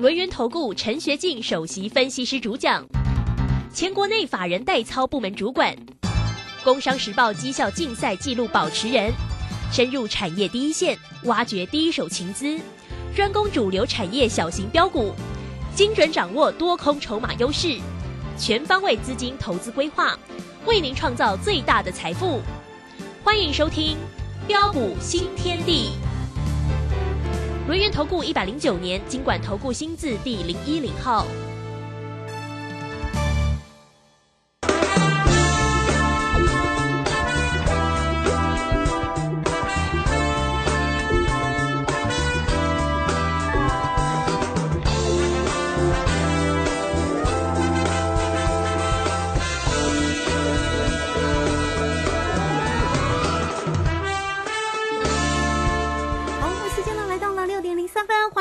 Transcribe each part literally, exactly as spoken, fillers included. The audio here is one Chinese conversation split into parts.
文源投顾陈学进首席分析师主讲，前国内法人代操部门主管，工商时报绩效竞赛纪录保持人，深入产业第一线，挖掘第一手情资，专攻主流产业小型标股，精准掌握多空筹码优势，全方位资金投资规划，为您创造最大的财富。欢迎收听标股新天地。轮源投顾一百零九年金管投顾新字第零一零号。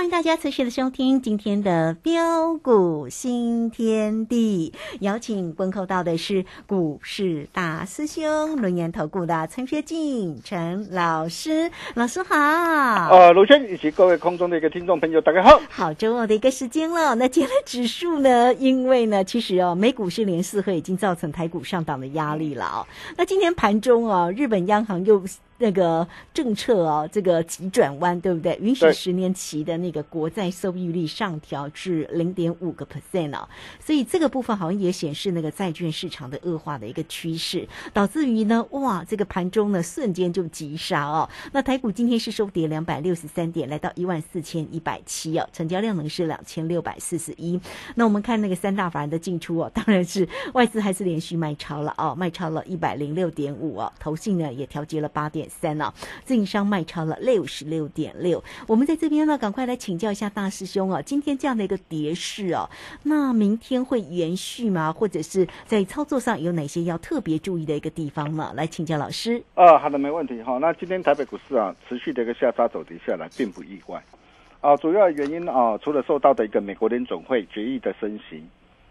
大家持续的收听今天的标股新天地，邀请观看到的是股市大师兄轮源投顾的陈学进陈老师，老师好。呃，卢轩以及各位空中的一个听众朋友，大家好。好，周二的一个时间了。那今天的指数呢？因为呢，其实哦，美股是连四会已经造成台股上档的压力了哦。那今天盘中哦，日本央行又。那个政策哦，这个急转弯，对不对？允许十年期的那个国债收益率上调至 百分之零点五 哦，所以这个部分好像也显示那个债券市场的恶化的一个趋势，导致于呢，哇，这个盘中呢瞬间就急杀哦。那台股今天是收跌两百六十三点，来到一万四千一百七哦，成交量能是两千六百四十一。那我们看那个三大法人的进出哦，当然是外资还是连续卖超了哦，卖超了 一百零六点五 哦，投信呢也调节了八点三哦，自营商卖超了 六十六点六。 我们在这边呢赶快来请教一下大师兄哦，今天这样的一个跌势哦，那明天会延续吗？或者是在操作上有哪些要特别注意的一个地方呢？来请教老师。呃，好的，没问题哈、哦。那今天台北股市啊持续的一个下杀走跌下来并不意外啊、呃，主要原因啊、呃、除了受到的一个美国联准会决议的升息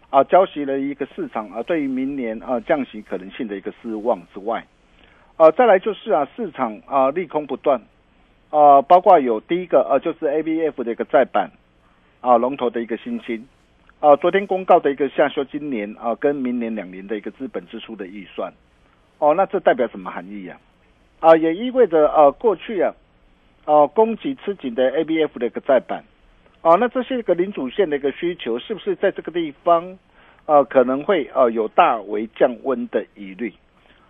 啊、呃，交息了一个市场啊、呃、对于明年啊、呃、降息可能性的一个失望之外，呃，再来就是啊，市场啊、呃、利空不断，呃，包括有第一个呃就是 A B F 的一个再版啊、呃、龙头的一个新兴，啊、呃、昨天公告的一个下修今年啊、呃、跟明年两年的一个资本支出的预算，哦，那这代表什么含义啊？啊、呃，也意味着呃过去啊，呃供给吃紧的 A B F 的一个再版，哦、呃，那这些个零主线的一个需求是不是在这个地方呃可能会呃有大为降温的疑虑？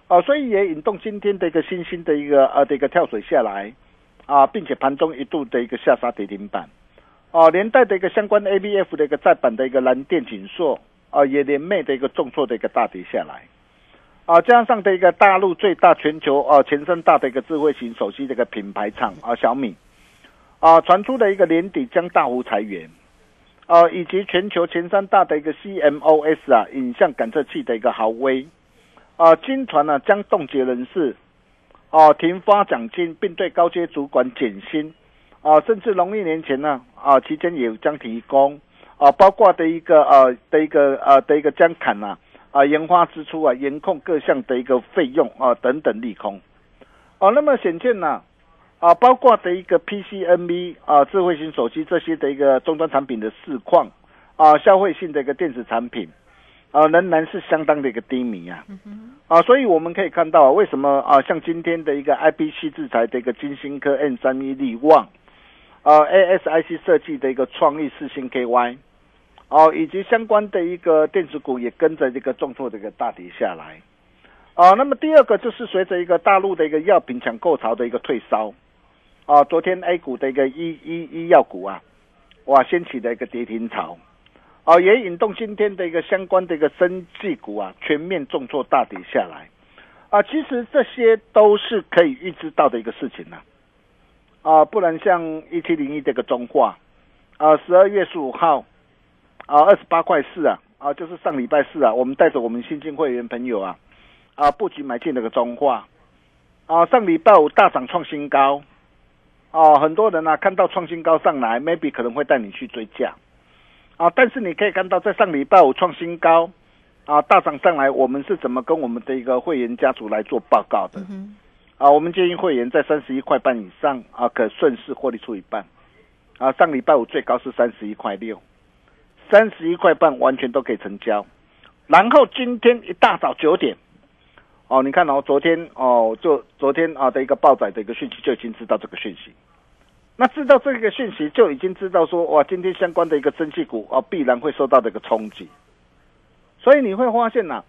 呃，所以也引动今天的一个新兴的一个呃的一个跳水下来啊、呃，并且盘中一度的一个下杀跌停板，哦、呃，连带的一个相关 A B F 的一个再版的一个蓝电紧缩，啊、呃，也连袂的一个重挫的一个大跌下来，啊、呃，加上的一个大陆最大全球啊、呃、前三大的一个智慧型手机这个品牌厂啊、呃、小米，啊、呃、传出的一个年底将大幅裁员，啊、呃，以及全球前三大的一个 C M O S 啊影像感测器的一个豪威。啊、呃，经传呢、啊、将冻结人事，啊、呃、停发奖金，并对高阶主管减薪，啊、呃，甚至农历年前呢，啊、呃、期间也将提供，啊、呃，包括的一个呃的一个呃的一个将砍啊啊、呃、研发支出啊，严控各项的一个费用啊、呃、等等利空，哦、呃，那么显见呢、啊，啊、呃，包括的一个 P C N B 啊、呃、智慧型手机这些的一个终端产品的市况，啊、呃，消费性的一个电子产品。啊、呃，仍然是相当的一个低迷啊，啊、呃，所以我们可以看到啊，为什么啊、呃，像今天的一个 I P C 制裁的一个金星科 N 三十一 力旺，呃 A S I C 设计的一个创意四星 K Y， 哦、呃，以及相关的一个电子股也跟着这个重挫的一个大跌下来，啊、呃，那么第二个就是随着一个大陆的一个药品抢购潮的一个退烧，啊、呃，昨天 A 股的一个医医医药股啊，哇，掀起的一个跌停潮。哦，也引动今天的一个相关的一个生技股啊，全面重挫大跌下来，啊，其实这些都是可以预知到的一个事情呐、啊，啊，不然像一七零一这个中化，啊，十二月十五号，啊，二十八块四啊，啊，就是上礼拜四啊，我们带着我们新进会员朋友啊，啊，布局买进那个中化，啊，上礼拜五大涨创新高，哦、啊，很多人啊看到创新高上来 ，maybe 可能会带你去追价。啊，但是你可以看到，在上礼拜五创新高，啊，大涨上来，我们是怎么跟我们的一个会员家族来做报告的？嗯、啊，我们建议会员在三十一块半以上啊，可顺势获利出一半。啊，上礼拜五最高是三十一块六， 三十一块半完全都可以成交。然后今天一大早九点，哦，你看哦，昨天哦，就昨天啊的一个报载的一个讯息就已经知道这个讯息，那知道这个讯息就已经知道说，哇，今天相关的一个蒸汽股啊必然会受到的一个冲击，所以你会发现呐、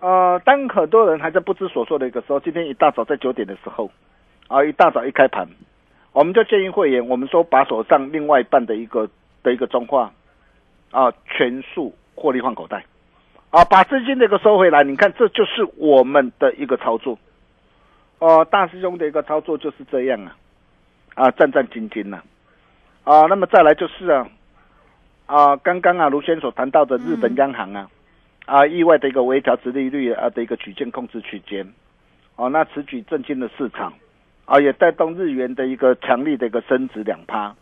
啊，呃，当很多人还在不知所措的一个时候，今天一大早在九点的时候，啊，一大早一开盘，我们就建议会员，我们说把手上另外一半的一个的一个中化啊全数获利换口袋。啊，把资金的一个收回来，你看这就是我们的一个操作，哦、呃，大师兄的一个操作就是这样啊，啊，战战兢兢啊，啊，那么再来就是啊，啊，刚刚啊卢先所谈到的日本央行啊，嗯、啊，意外的一个微调殖利率啊的一个曲线控制区间，哦、啊，那此举震惊了市场，啊，也带动日元的一个强力的一个升值两趴，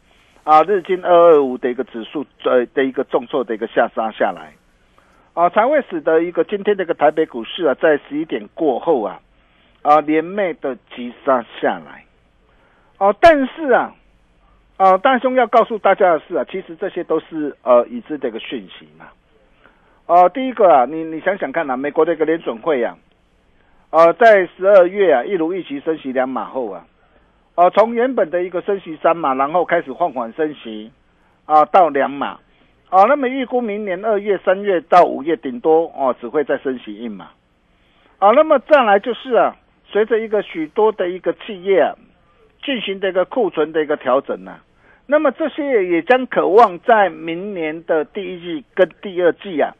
啊，日经二二五的一个指数呃的一个重挫的一个下杀下来。啊，才会使得一个今天这个台北股市啊，在十一点过后啊，啊连袂的急杀下来。哦、啊，但是啊，啊大兄要告诉大家的是啊，其实这些都是呃已知的一个讯息嘛。哦、啊，第一个啊，你你想想看啊，美国的一个联准会啊，呃、啊、在十二月啊一如预期升息两码后啊，呃、啊、从原本的一个升息三码，然后开始缓缓升息啊到两码。哦，那么预估明年二月、三月到五月顶多哦，只会再升息一码。哦，那么再来就是啊，随着一个许多的一个企业啊，进行的一个库存的一个调整啊，那么这些也将渴望在明年的第一季跟第二季啊，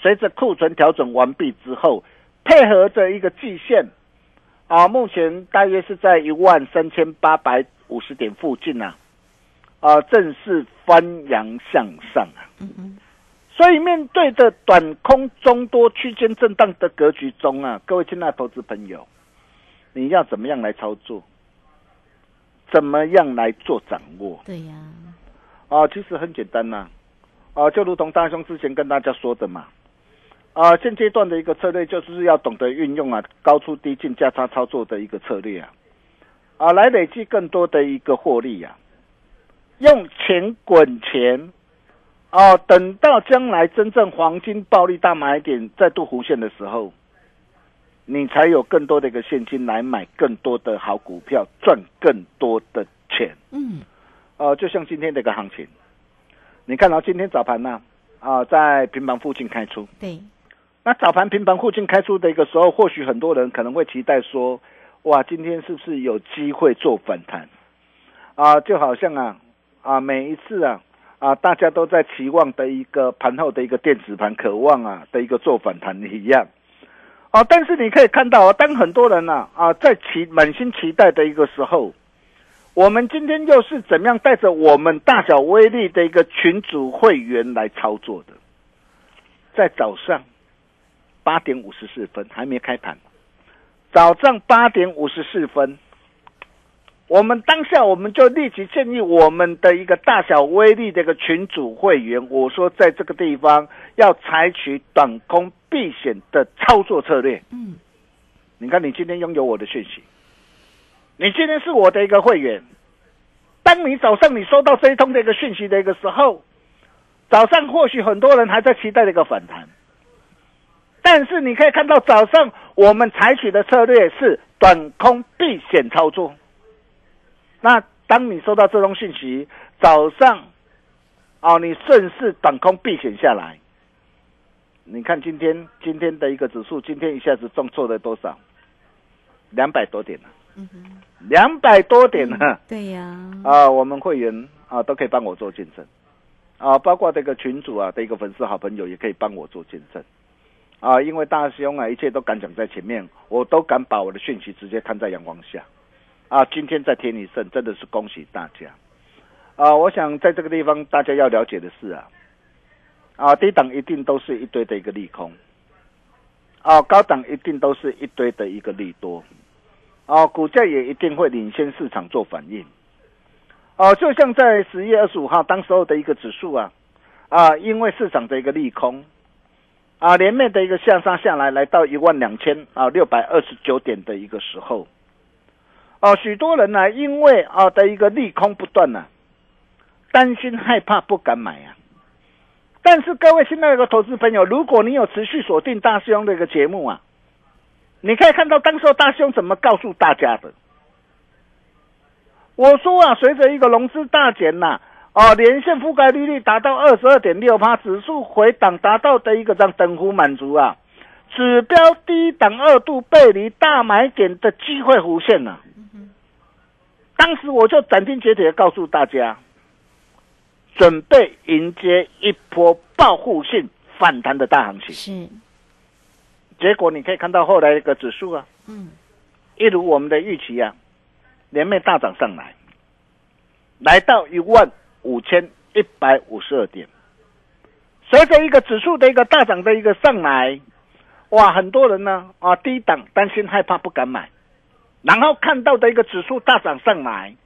随着库存调整完毕之后，配合着一个季线啊，目前大约是在一万三千八百五十点附近啊。啊、呃，正式翻扬向上啊！嗯、所以面对的短空中多区间震荡的格局中啊，各位亲爱的投资朋友，你要怎么样来操作？怎么样来做掌握？对呀、啊，啊、呃，其实很简单呐、啊，啊、呃，就如同大兄之前跟大家说的嘛，啊、呃，现阶段的一个策略就是要懂得运用啊，高出低进价差操作的一个策略啊，啊、呃，来累积更多的一个获利啊。用钱滚钱，哦，等到将来真正黄金暴利大买点再度浮现的时候，你才有更多的一个现金来买更多的好股票，赚更多的钱。嗯，呃，就像今天的一个行情，你看到、哦、今天早盘呢、啊，啊、呃，在平盘附近开出。对，那早盘平盘附近开出的一个时候，或许很多人可能会期待说，哇，今天是不是有机会做反弹？啊、呃，就好像啊。啊，每一次啊，啊，大家都在期望的一个盘后的一个电子盘，渴望啊的一个做反弹一样，啊，但是你可以看到啊，当很多人啊啊在期满心期待的一个时候，我们今天又是怎么样带着我们大小威力的一个群组会员来操作的？在早上八点五十四分还没开盘，早上八点五十四分。我们当下我们就立即建议我们的一个大小威力的一个群组会员，我说在这个地方要采取短空避险的操作策略。嗯，你看你今天拥有我的讯息，你今天是我的一个会员。当你早上你收到这一通的一个讯息的一个时候，早上或许很多人还在期待的一个反弹，但是你可以看到早上我们采取的策略是短空避险操作。那当你收到这种讯息，早上，哦，你顺势短空避险下来。你看今天今天的一个指数，今天一下子重挫了多少？两百多点了、啊，两百、嗯、多点了、啊嗯。对呀、啊。啊、呃，我们会员啊、呃、都可以帮我做见证，啊、呃，包括这个群主啊的一个粉丝好朋友也可以帮我做见证，啊、呃，因为大师兄啊一切都敢讲在前面，我都敢把我的讯息直接摊在阳光下。啊，今天再添一胜，真的是恭喜大家！啊，我想在这个地方大家要了解的是啊，啊，低档一定都是一堆的一个利空，啊，高档一定都是一堆的一个利多，啊，股价也一定会领先市场做反应。哦、啊，就像在十月二十五号当时候的一个指数啊，啊，因为市场的一个利空，啊，连袂的一个下杀下来，来到一万两千啊六百二十九点的一个时候。哦，许多人呢、啊，因为啊的一个利空不断呢、担心害怕不敢买啊。但是各位现在的投资朋友，如果你有持续锁定大师兄的一个节目啊，你可以看到当时大师兄怎么告诉大家的。我说啊，随着一个融资大减呐、啊，哦，连线覆盖利率达到 百分之二十二点六， 指数回档达到的一个这样等幅满足啊，指标低档二度背离大买点的机会浮现了、啊。当时我就斩钉截铁告诉大家，准备迎接一波报复性反弹的大行情。是，结果你可以看到后来一个指数啊，嗯，一如我们的预期啊，连袂大涨上来，来到一万五千一百五十二点。随着一个指数的一个大涨的一个上来，哇，很多人呢啊低档担心害怕不敢买。然后看到的一个指数大涨上来，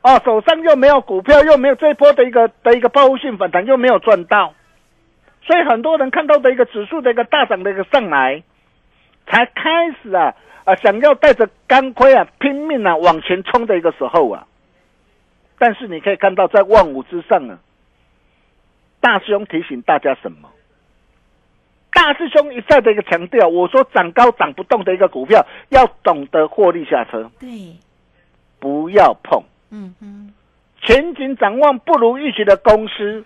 哦，手上又没有股票，又没有这一波的一个的一个报复性反弹，又没有赚到，所以很多人看到的一个指数的一个大涨的一个上来，才开始啊啊想要带着钢盔啊拼命啊往前冲的一个时候啊，但是你可以看到在万五之上啊，大师兄提醒大家什么？大师兄一再的一个强调，我说涨高涨不动的一个股票，要懂得获利下车，对，不要碰。嗯嗯，前景展望不如预期的公司，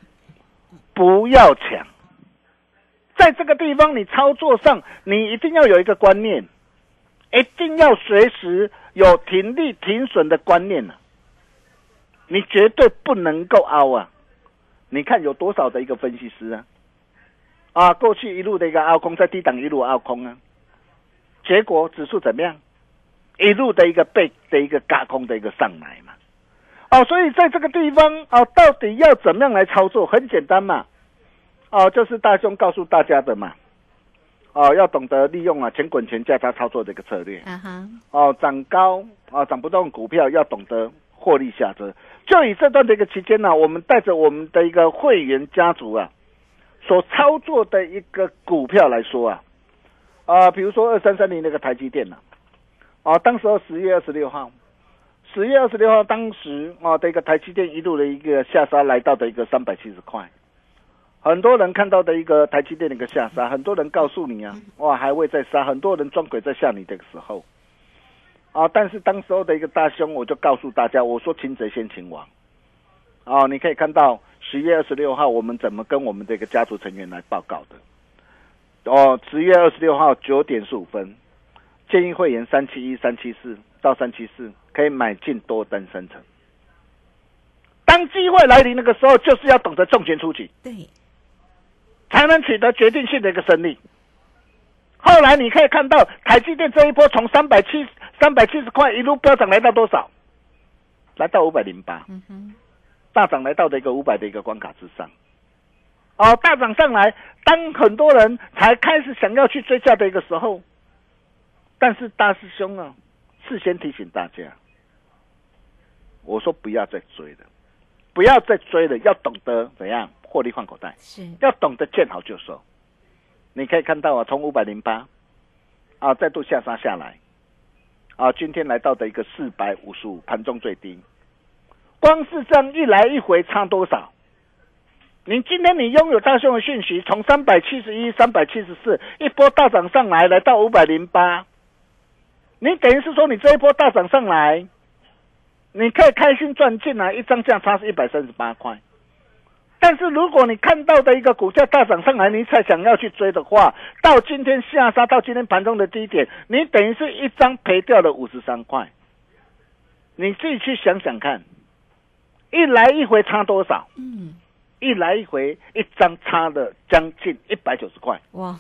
不要抢。在这个地方，你操作上你一定要有一个观念，一定要随时有停利停损的观念啊，你绝对不能够凹啊！你看有多少的一个分析师啊？啊，过去一路的一个凹空，在低档一路凹空啊，结果指数怎么样？一路的一个被的一个轧空的一个上来嘛。哦，所以在这个地方哦，到底要怎么样来操作？很简单嘛，哦，就是大兄告诉大家的嘛，哦，要懂得利用啊钱滚钱价差操作的一个策略。啊哈。哦，涨高啊涨不动股票，要懂得获利下车。就以这段的一个期间呢、啊，我们带着我们的一个会员家族啊。所操作的一个股票来说啊，啊、呃，比如说二三三零那个台积电啊，啊，当时十月二十六号，十月二十六号当时啊的一个台积电一路的一个下杀，来到的一个三百七十块，很多人看到的一个台积电的一个下杀，很多人告诉你啊，哇，还会再杀，很多人装鬼在吓你的时候，啊，但是当时候的一个大兄我就告诉大家，我说擒贼先擒王，啊，你可以看到。十月二十六号我们怎么跟我们这个家族成员来报告的哦， 十月二十六号九点十五分建议会员三七一、三七四到三七四可以买进多单三成，当机会来临那个时候就是要懂得重拳出击，对，才能取得决定性的一个胜利。后来你可以看到台积电这一波从三百七十块一路飙涨来到多少？来到五百零八，嗯哼，大涨来到的一个五百的一个关卡之上，哦，大涨上来，当很多人才开始想要去追价的一个时候，但是大师兄啊，事先提醒大家，我说不要再追了，不要再追了，要懂得怎样获利换口袋，是要懂得见好就收。你可以看到啊，从五百零八啊再度下杀下来，啊，今天来到的一个四百五十五，盘中最低。光是这样一来一回差多少？你今天你拥有大兄的讯息，从三百七十一、三百七十四一波大涨上来，来到五百零八，你等于是说你这一波大涨上来，你可以开心赚进来，一张价差是一百三十八块。但是如果你看到的一个股价大涨上来，你才想要去追的话，到今天下杀，到今天盘中的低点，你等于是一张赔掉了五十三块。你自己去想想看。一来一回差多少？嗯，一来一回一张差了将近一百九十块。哇，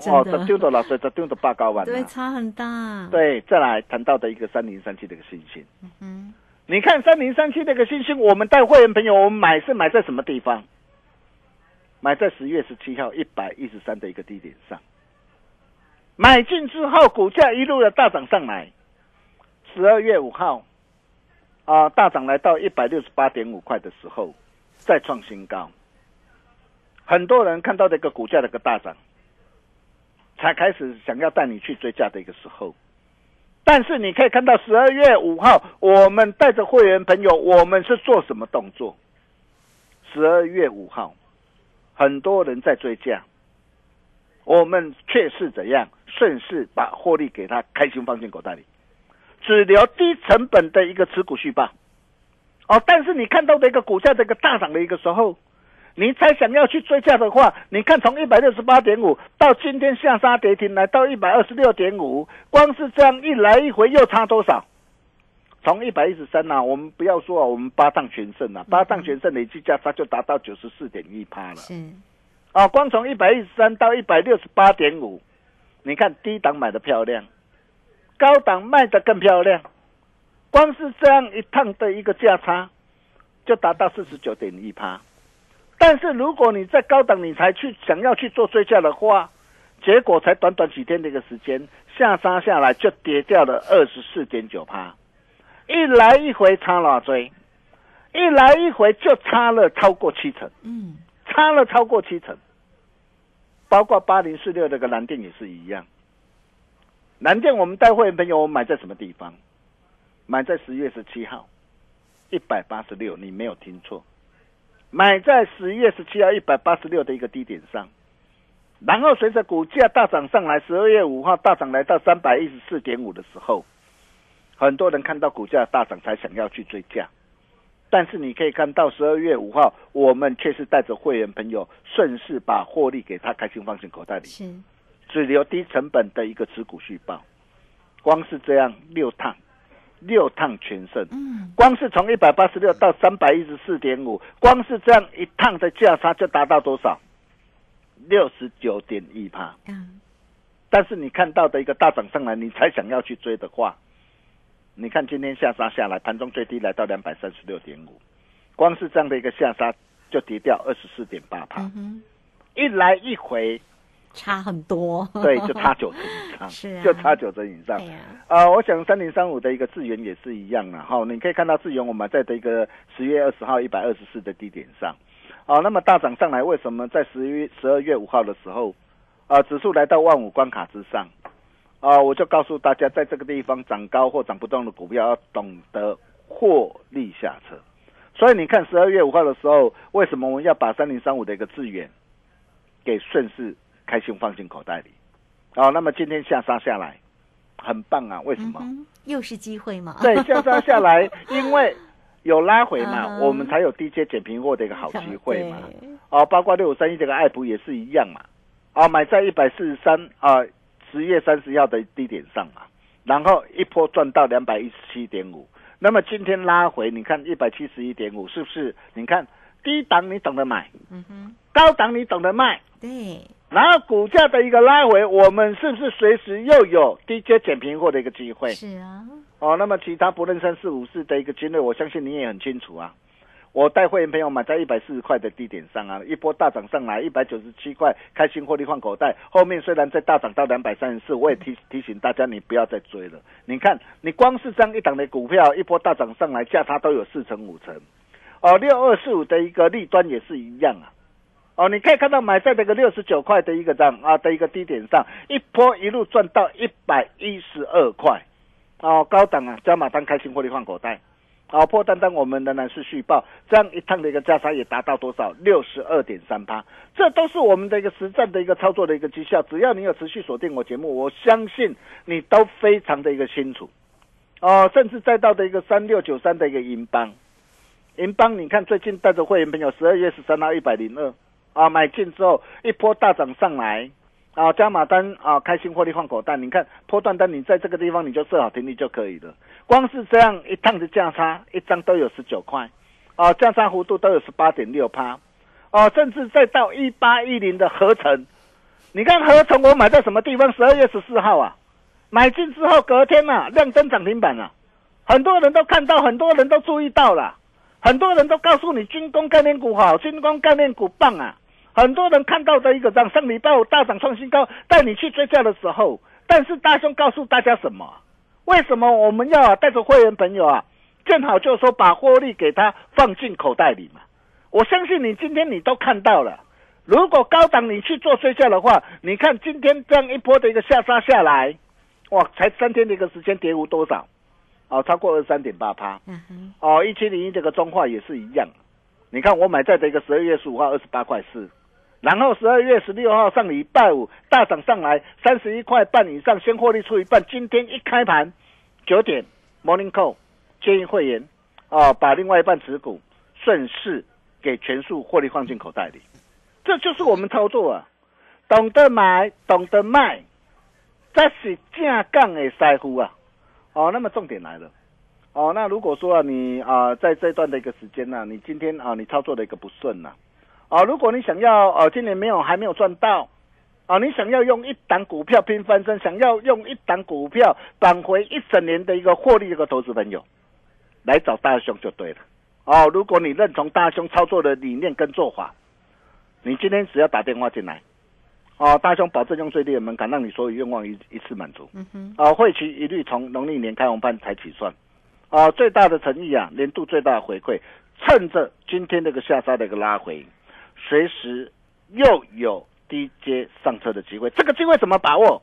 真的，这丢的老师，这丢的八高万、啊，对，差很大。对，再来谈到的一个三零三七的一个信心。嗯哼，你看三零三七的一个信心，我们带会员朋友，我们买是买在什么地方？买在十月十七号一百一十三的一个低点上。买进之后，股价一路的大涨上来。十二月五号。啊，大涨来到 一百六十八点五 块的时候再创新高，很多人看到这个股价的一个大涨才开始想要带你去追价的一个时候，但是你可以看到十二月五号，我们带着会员朋友，我们是做什么动作？十二月五号，很多人在追价，我们却是怎样顺势把获利给他开心放进口袋里，只留低成本的一个持股续报。哦，但是你看到的一个股价的一个大涨的一个时候，你才想要去追价的话，你看从 一百六十八点五 到今天下杀跌停来到 一百二十六点五， 光是这样一来一回又差多少？从一百一十三啊，我们不要说啊，我们八趟全胜啊，八趟全胜累计价差就达到 百分之九十四点一 了。是啊，光从一百一十三到 一百六十八点五， 你看低档买的漂亮，高档卖的更漂亮，光是这样一趟的一个价差就达到 百分之四十九点一。但是如果你在高档你才去想要去做追加的话，结果才短短几天的一个时间，下杀下来就跌掉了 百分之二十四点九， 一来一回差了追，一来一回就差了超过七成，嗯，差了超过七成，包括八零四六那个蓝电也是一样。蓝电我们带会员朋友，我们买在什么地方？买在十月十七号一百八十六，你没有听错，买在十月十七号一百八十六的一个低点上，然后随着股价大涨上来，十二月五号大涨来到 三百一十四点五 的时候，很多人看到股价大涨才想要去追价。但是你可以看到十二月五号，我们却是带着会员朋友顺势把获利给他开心放进口袋里，是只留低成本的一个持股续报。光是这样六趟六趟全胜，嗯，光是从一百八十六到 三百一十四点五， 光是这样一趟的价差就达到多少？ 百分之六十九点一。 嗯，但是你看到的一个大涨上来，你才想要去追的话，你看今天下杀下来，盘中最低来到 两百三十六点五， 光是这样的一个下杀就跌掉 百分之二十四点八、嗯，一来一回差很多，对，就差九成以上，是啊，就差九成以上。啊、呃，我想三零三五的一个智源也是一样啦，哈，你可以看到智源我们在的一个十月二十号一百二十四的低点上，哦、呃，那么大涨上来，为什么在十月十二月五号的时候，呃，指数来到万五关卡之上，啊、呃，我就告诉大家，在这个地方涨高或涨不动的股票要懂得获利下车。所以你看十二月五号的时候，为什么我们要把三零三五的一个智源给顺势开心放进口袋里？哦，那么今天下杀下来很棒啊，为什么？嗯，又是机会嘛。对，下杀下来因为有拉回嘛，嗯，我们才有低阶捡平货的一个好机会嘛。哦，包括六五三一这个爱普也是一样嘛，哦，买在一百四十三啊，呃、十月三十号的低点上嘛，然后一波赚到 两百一十七点五， 那么今天拉回你看 一百七十一点五， 是不是？你看低档你懂得买，嗯哼，高档你懂得卖，对，然后股价的一个拉回，我们是不是随时又有低阶捡平货的一个机会？是啊。哦，那么其他不论三四五四的一个经历，我相信你也很清楚啊。我带会员朋友买在一百四十块的低点上啊，一波大涨上来一百九十七块，开心获利换口袋。后面虽然再大涨到两百三十四，我也提提醒大家你不要再追了。你看，你光是这样一档的股票，一波大涨上来价差都有四成五成。哦，六二四五的一个利端也是一样啊。哦，你可以看到买在那个六十九块的一个涨啊的一个低点上，一波一路赚到一百一十二块，哦，高档啊加码单开心获利换口袋，哦，破单单我们仍然是续报，这样一趟的一个价差也达到多少 百分之六十二点三， 这都是我们的一个实战的一个操作的一个绩效。只要你有持续锁定我节目，我相信你都非常的一个清楚。哦，甚至再到的一个三六九三的一个银邦，银邦你看最近带着会员朋友十二月十三号一百零二啊，买进之后一波大涨上来，啊，加码单啊，开心获利换口袋。你看波段单，你在这个地方你就设好停利就可以了。光是这样一趟的价差，一张都有十九块，啊，价差幅度都有 百分之十八点六，啊，甚至再到一八一零的合成，你看合成我买在什么地方？十二月十四号啊，买进之后隔天啊，亮灯涨停板啊，很多人都看到，很多人都注意到了，很多人都告诉你军工概念股好，军工概念股棒啊。很多人看到的一个涨，上礼拜五大涨创新高，带你去追价的时候，但是大兄告诉大家什么？为什么我们要啊带着会员朋友啊，见好就收，把获利给他放进口袋里嘛？我相信你今天你都看到了。如果高档你去做追价的话，你看今天这样一波的一个下杀下来，哇，才三天的一个时间跌幅多少？哦，超过 百分之二十三点八。嗯哼。哦，一七零一这个中化也是一样。你看我买在这个十二月十五号二十八块四，然后十二月十六号上礼拜五大涨上来三十一块半以上，先获利出一半。今天一开盘九点 morning call 建议会员哦，把另外一半持股顺势给全数获利放进口袋里。这就是我们操作啊，懂得买，懂得卖，这是正港的师傅啊。哦，那么重点来了。哦，那如果说啊，你啊、呃、在这段的一个时间呢、啊，你今天啊、呃、你操作的一个不顺呐、啊，哦，如果你想要哦、呃、今年没有还没有赚到，哦，你想要用一档股票拼翻身，想要用一档股票挽回一整年的一个获利的一个投资朋友，来找大兄就对了。哦，如果你认同大兄操作的理念跟做法，你今天只要打电话进来，哦，大兄保证用最低的门槛让你所有愿望一一次满足。嗯哼。哦，会期一律从农历年开红盘才起算。哦，最大的诚意啊，年度最大的回馈，趁着今天这个下杀的一个拉回，随时又有低阶上车的机会，这个机会怎么把握？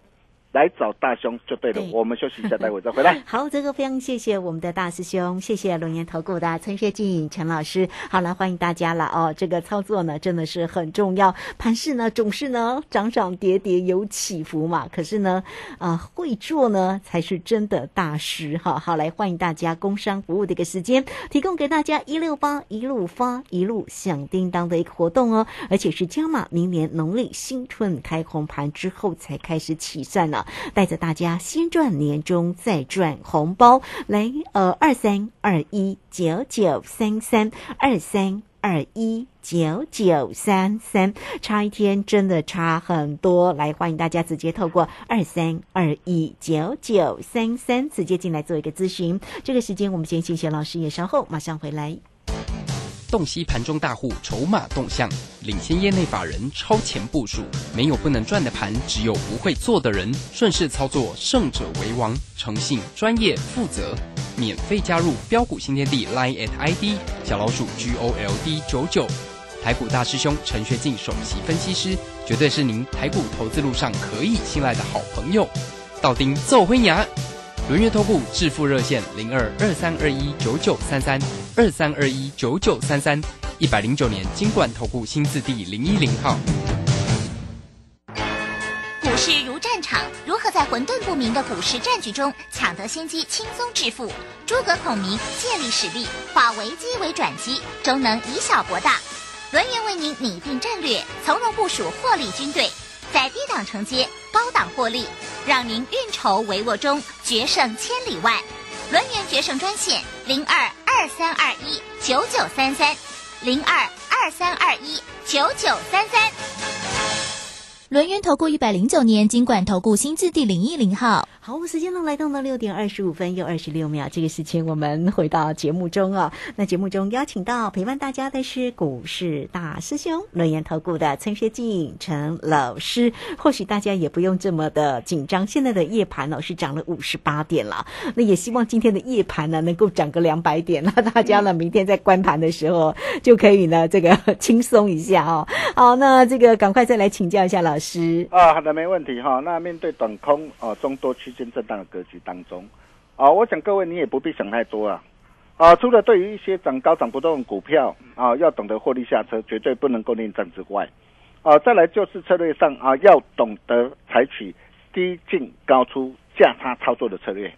来找大兄就对了。我们休息一下，待会再回来。好，这个非常谢谢我们的大师兄，谢谢龙岩投顾的陈学进陈老师。好了，欢迎大家了哦。这个操作呢，真的是很重要。盘势呢，总是呢涨涨跌跌有起伏嘛。可是呢，啊、呃，会做呢才是真的大师哈。好，来欢迎大家工商服务的一个时间，提供给大家一六八一路发一路响叮当的一个活动哦，而且是加码明年农历新春开红盘之后才开始起算了。带着大家先赚年终再赚红包，来呃二三二一九九三三二三二一九九三三，差一天真的差很多。来，欢迎大家直接透过二三二一九九三三直接进来做一个咨询。这个时间我们先谢谢老师，也稍后马上回来。洞悉盘中大户筹码动向，领先业内法人超前部署。没有不能赚的盘，只有不会做的人。顺势操作，胜者为王。诚信、专业、负责。免费加入标股新天地 LINE at I D 小老鼠 G O L D 九九，台股大师兄陈学进首席分析师，绝对是您台股投资路上可以信赖的好朋友。到丁奏辉牙。轮月投顾致富热线零二二三二一九九三三二三二一九九三三，一百零九年金管投顾新字第零一零号。股市如战场，如何在混沌不明的股市战局中抢得先机，轻松致富？诸葛孔明借力使力，化危机为转机，终能以小博大。轮月为您拟定战略，从容部署获利军队。在低档承接，高档获利，让您运筹帷幄中决胜千里外。轮元决胜专线零二二三二一九九三三零二二三二一九九三三。轮元投顾一百零九年金管投顾新字第零一零号。好，时间呢来到了六点二十五分又二十六秒。这个时间我们回到节目中啊、哦。那节目中邀请到陪伴大家的是股市大师兄轮元投顾的陈学进陈老师。或许大家也不用这么的紧张，现在的夜盘呢、哦、是涨了五十八点了。那也希望今天的夜盘呢能够涨个两百点，那大家呢明天在关盘的时候就可以呢这个轻松一下哦。好，那这个赶快再来请教一下老师。啊，好的，没问题哈、哦。那面对短空哦、呃、中多区震荡的格局当中，啊，我想各位你也不必想太多啊，啊，除了对于一些涨高涨不动的股票啊，要懂得获利下车，绝对不能够恋战之外，啊，再来就是策略上啊，要懂得采取低进高出价差操作的策略，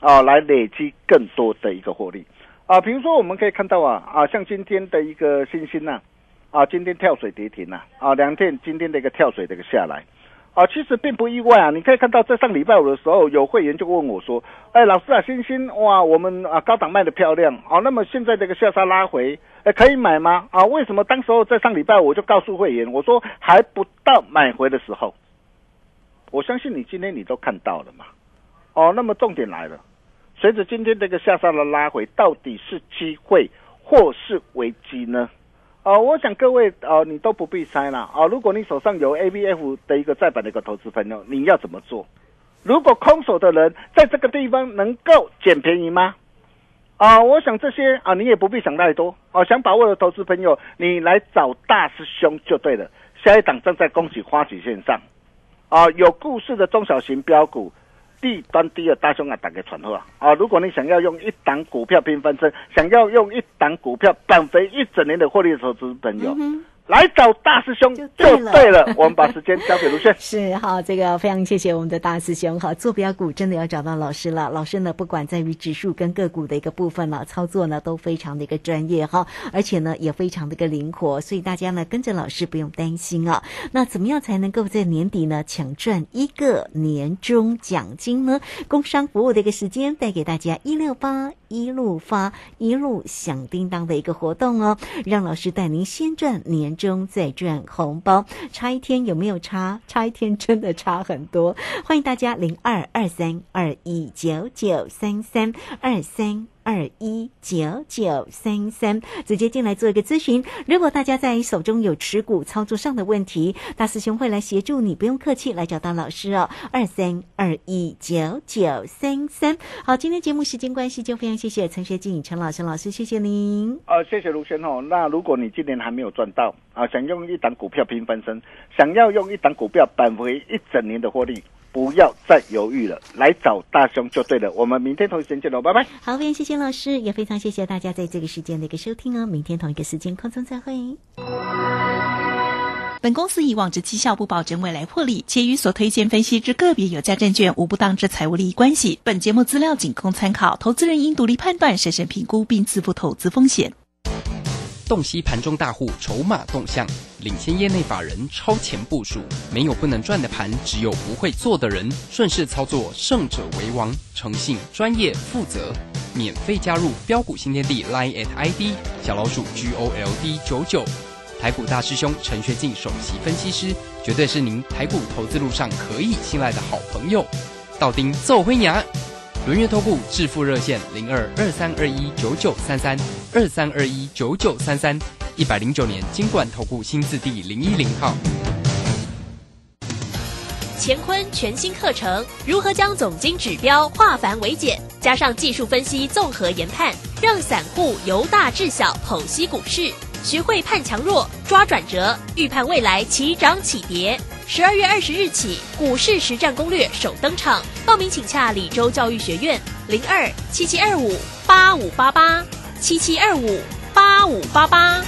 啊，来累积更多的一个获利啊。比如说我们可以看到啊啊，像今天的一个星星呐，啊，今天跳水跌停呐，啊，两天今天的一个跳水的一个下来。啊，其实并不意外啊！你可以看到，在上礼拜五的时候，有会员就问我说：“哎，老师啊，星星哇，我们啊高档卖的漂亮，好、啊，那么现在这个下杀拉回，哎，可以买吗？啊，为什么当时候在上礼拜我就告诉会员，我说还不到买回的时候？我相信你今天你都看到了嘛。哦、啊，那么重点来了，随着今天这个下杀的拉回，到底是机会或是危机呢？”呃，我想各位呃，你都不必猜啦。啊、呃，如果你手上有 A B F 的一个再版的一个投资朋友，你要怎么做？如果空手的人在这个地方能够捡便宜吗？啊、呃，我想这些啊、呃，你也不必想太多。啊、呃，想把握的投资朋友，你来找大师兄就对了。下一档正在恭喜花旗线上，啊、呃，有故事的中小型标股，地端低的大兄啊，打给传呼啊！啊，如果你想要用一档股票拼翻身，想要用一档股票扳回一整年的获利的投资朋友。嗯，来找大师兄就对 了, 就对了我们把时间交给卢萱。是，好，这个非常谢谢我们的大师兄。好，坐标股真的要找到老师了。老师呢，不管在于指数跟个股的一个部分了，操作呢都非常的一个专业哈，而且呢也非常的一个灵活，所以大家呢跟着老师不用担心啊。那怎么样才能够在年底呢抢赚一个年终奖金呢？工商服务的一个时间带给大家一六八一路发一路响叮当的一个活动哦，让老师带您先赚年中再赚红包，差一天有没有差？差一天真的差很多。欢迎大家零二二三二一九九三三二三二一九九三三直接进来做一个咨询。如果大家在手中有持股操作上的问题，大师兄会来协助你，不用客气，来找到老师哦。二三二一九九三三。好，今天节目时间关系，就非常谢谢陈学进陈老师，老师谢谢您。呃，谢谢卢轩哦。那如果你今年还没有赚到啊，想用一档股票拼翻身，想要用一档股票扳回一整年的获利，不要再犹豫了，来找大兄就对了。我们明天同一时间见喽，拜拜。好，非常谢谢老师，也非常谢谢大家在这个时间的一个收听哦。明天同一个时间空中再会。本公司以往之绩效不保证未来获利，且与所推荐分析之个别有价证券无不当之财务利益关系。本节目资料仅供参考，投资人应独立判断、审慎评估并自负投资风险。洞悉盘中大户筹码动向，领先业内法人超前部署，没有不能赚的盘，只有不会做的人。顺势操作，胜者为王。诚信、专业、负责，免费加入标股新天地 Line at I D 小老鼠 G O L D 九九，台股大师兄陈学进首席分析师，绝对是您台股投资路上可以信赖的好朋友。到丁揍灰牙。轮月投顾致富热线零二二三二一九九三三二三二一九九三三，一百零九年金管投顾新字第零一零号。乾坤全新课程，如何将总经指标化繁为简，加上技术分析综合研判，让散户由大至小剖析股市，学会判强弱、抓转折，预判未来起涨起跌。十二月二十日起，股市实战攻略首登场，报名请洽李州教育学院零二七七二五八五八八七七二五八五八八。